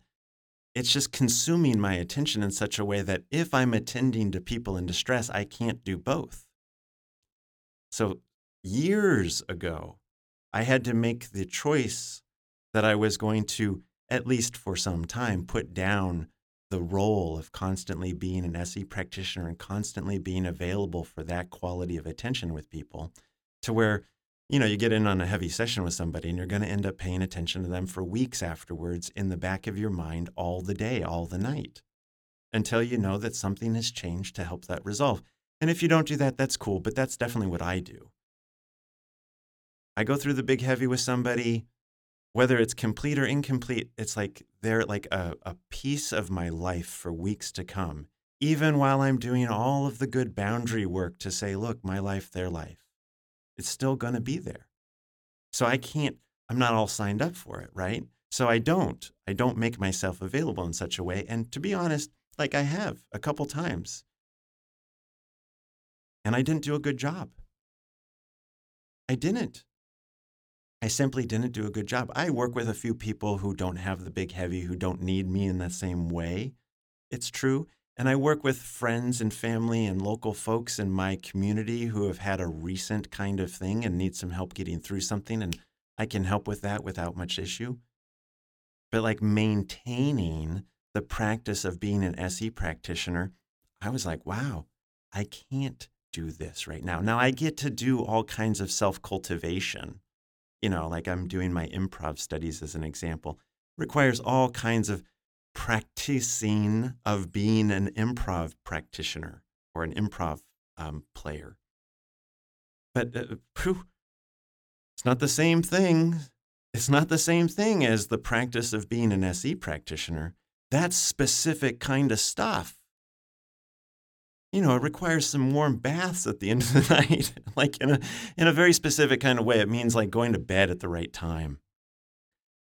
it's just consuming my attention in such a way that if I'm attending to people in distress, I can't do both. So years ago, I had to make the choice that I was going to, at least for some time, put down the role of constantly being an S E practitioner and constantly being available for that quality of attention with people, to where, you know, you get in on a heavy session with somebody and you're going to end up paying attention to them for weeks afterwards in the back of your mind all the day, all the night, until you know that something has changed to help that resolve. And if you don't do that, that's cool, but that's definitely what I do. I go through the big heavy with somebody, whether it's complete or incomplete, it's like they're like a, a piece of my life for weeks to come, even while I'm doing all of the good boundary work to say, look, my life, their life. It's still going to be there. So I can't, I'm not all signed up for it, right? So I don't, I don't make myself available in such a way. And to be honest, like I have a couple times. And I didn't do a good job. I didn't. I simply didn't do a good job. I work with a few people who don't have the big heavy, who don't need me in that same way. It's true. And I work with friends and family and local folks in my community who have had a recent kind of thing and need some help getting through something, and I can help with that without much issue. But like maintaining the practice of being an S E practitioner, I was like, wow, I can't do this right now. Now I get to do all kinds of self-cultivation. You know, like I'm doing my improv studies as an example. It requires all kinds of practicing of being an improv practitioner or an improv um, player. But uh, phew, it's not the same thing. It's not the same thing as the practice of being an S E practitioner. That's specific kind of stuff. You know, it requires some warm baths at the end of the night, like in a in a very specific kind of way. It means like going to bed at the right time.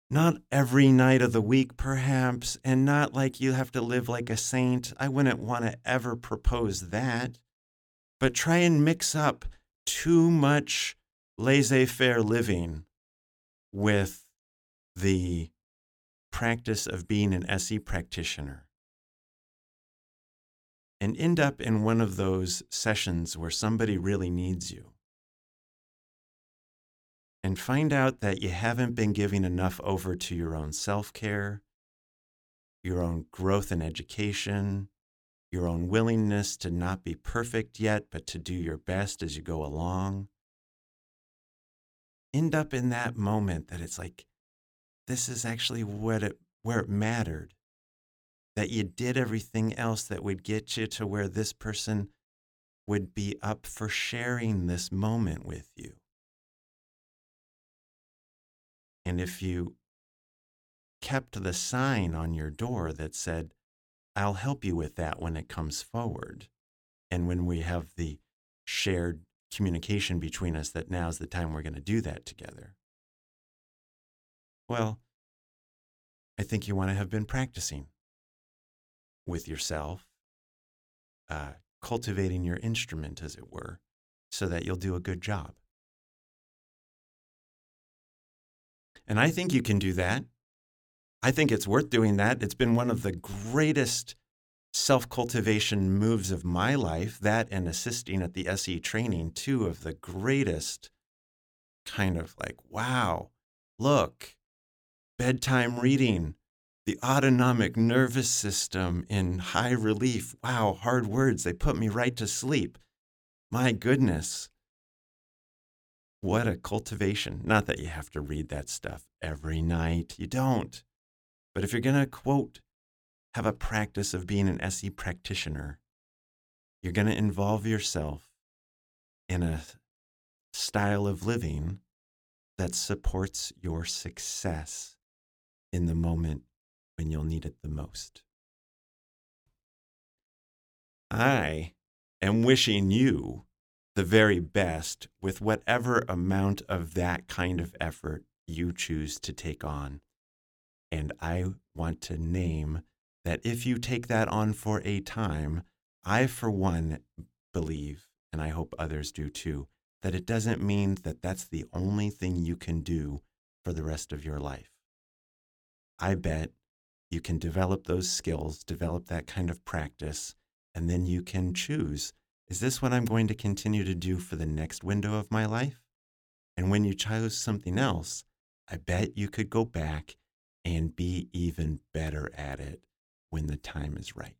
Not every night of the week, perhaps, and not like you have to live like a saint. I wouldn't want to ever propose that. But try and mix up too much laissez-faire living with the practice of being an S E practitioner. And end up in one of those sessions where somebody really needs you. And find out that you haven't been giving enough over to your own self-care, your own growth and education, your own willingness to not be perfect yet, but to do your best as you go along. End up in that moment that it's like, this is actually what it, where it mattered, that you did everything else that would get you to where this person would be up for sharing this moment with you. And if you kept the sign on your door that said, I'll help you with that when it comes forward, and when we have the shared communication between us that now's the time we're going to do that together, well, I think you want to have been practicing with yourself, uh, cultivating your instrument, as it were, so that you'll do a good job. And I think you can do that. I think it's worth doing that. It's been one of the greatest self-cultivation moves of my life, that and assisting at the S E training, two of the greatest kind of like, wow, look, bedtime reading, the autonomic nervous system in high relief. Wow, hard words. They put me right to sleep. My goodness. What a cultivation. Not that you have to read that stuff every night. You don't. But if you're going to, quote, have a practice of being an S E practitioner, you're going to involve yourself and a style of living that supports your success in the moment when you'll need it the most. I am wishing you the very best with whatever amount of that kind of effort you choose to take on. And I want to name that if you take that on for a time, I, for one, believe, and I hope others do too, that it doesn't mean that that's the only thing you can do for the rest of your life. I bet you can develop those skills, develop that kind of practice, and then you can choose, is this what I'm going to continue to do for the next window of my life? And when you chose something else, I bet you could go back and be even better at it when the time is right.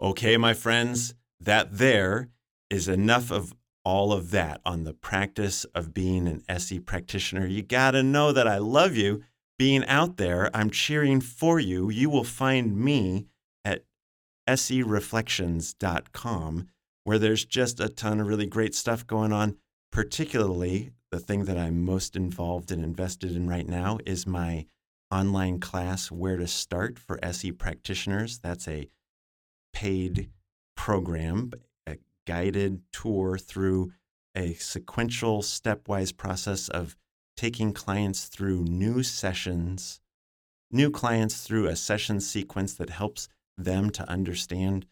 Okay, my friends, that there is enough of all of that on the practice of being an S E practitioner. You got to know that I love you. Being out there, I'm cheering for you. You will find me at S E reflections dot com, where there's just a ton of really great stuff going on. Particularly, the thing that I'm most involved and invested in right now is my online class, Where to Start for S E practitioners. That's a paid program, a guided tour through a sequential stepwise process of taking clients through new sessions, new clients through a session sequence that helps them to understand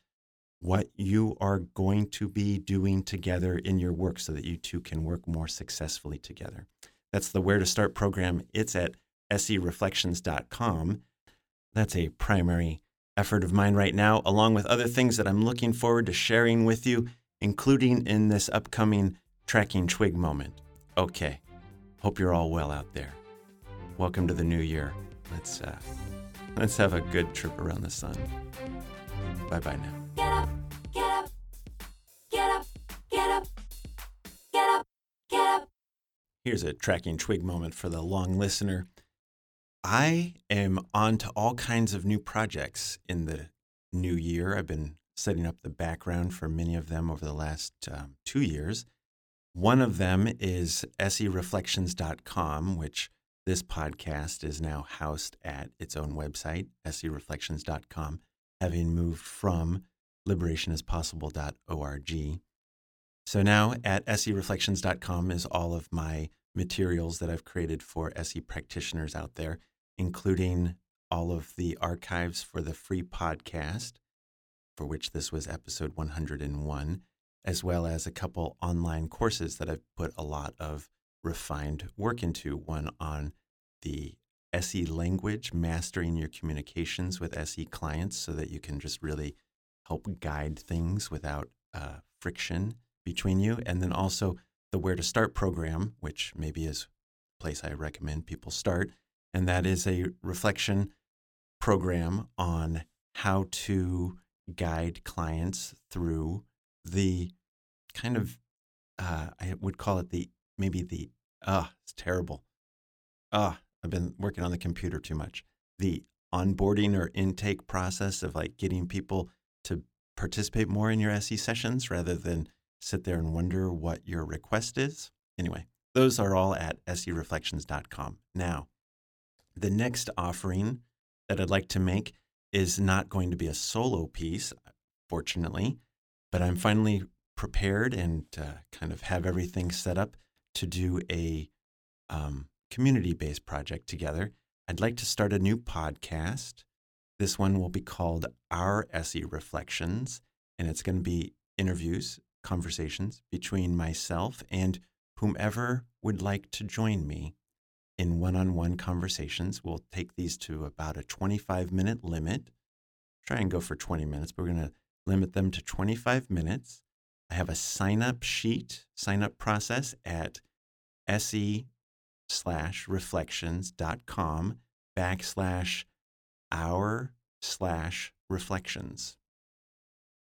what you are going to be doing together in your work so that you two can work more successfully together. That's the Where to Start program. It's at S E reflections dot com. That's a primary effort of mine right now, along with other things that I'm looking forward to sharing with you, including in this upcoming Tracking Twig moment. Okay, hope you're all well out there. Welcome to the new year. Let's uh, let's have a good trip around the sun. Bye-bye now. Get up, get up, get up, get up, get up, get up. Here's a Tracking Twig moment for the long listener. I am on to all kinds of new projects in the new year. I've been setting up the background for many of them over the last um, two years. One of them is S E reflections dot com, which this podcast is now housed at its own website, S E reflections dot com, having moved from liberation is possible dot org. So now at S E reflections dot com is all of my materials that I've created for S E practitioners out there, including all of the archives for the free podcast, for which this was episode one hundred one, as well as a couple online courses that I've put a lot of refined work into, one on the S E language, mastering your communications with S E clients so that you can just really help guide things without uh, friction between you, and then also the Where to Start program, which maybe is a place I recommend people start, and that is a reflection program on how to guide clients through the kind of, uh, I would call it the, maybe the, ah, uh, it's terrible. Ah, uh, I've been working on the computer too much. The onboarding or intake process of like getting people to participate more in your S E sessions rather than sit there and wonder what your request is. Anyway, those are all at S E reflections dot com. Now, the next offering that I'd like to make is not going to be a solo piece, fortunately, but I'm finally prepared and uh, kind of have everything set up to do a um, community-based project together. I'd like to start a new podcast. This one will be called Our S E Reflections, and it's going to be interviews, conversations between myself and whomever would like to join me in one-on-one conversations. We'll take these to about a twenty-five minute limit. Try and go for twenty minutes, but we're going to limit them to twenty-five minutes. I have a sign-up sheet, sign-up process at se/reflections.com backslash our slash reflections.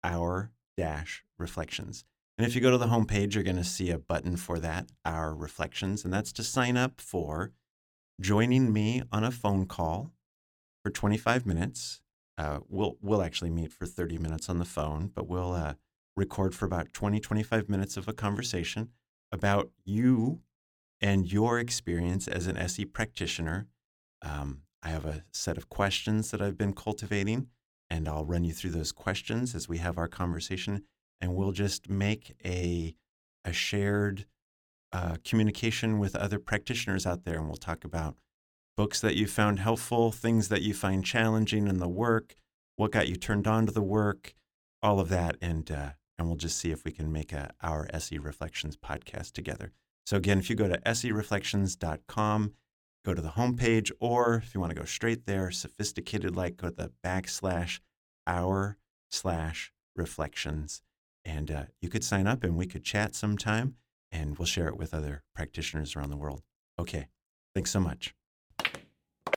Our dash reflections. And if you go to the homepage, you're going to see a button for that, Our Reflections, and that's to sign up for joining me on a phone call for twenty-five minutes. Uh, we'll we'll actually meet for thirty minutes on the phone, but we'll uh, record for about twenty, twenty-five minutes of a conversation about you and your experience as an S E practitioner. Um, I have a set of questions that I've been cultivating, and I'll run you through those questions as we have our conversation, and we'll just make a a shared uh, communication with other practitioners out there, and we'll talk about books that you found helpful, things that you find challenging in the work, what got you turned on to the work, all of that, and uh, and we'll just see if we can make a our S E Reflections podcast together. So again, if you go to S E reflections dot com, go to the homepage, or if you want to go straight there, sophisticated like, go to the backslash our slash reflections, and uh, you could sign up and we could chat sometime, and we'll share it with other practitioners around the world. Okay, thanks so much.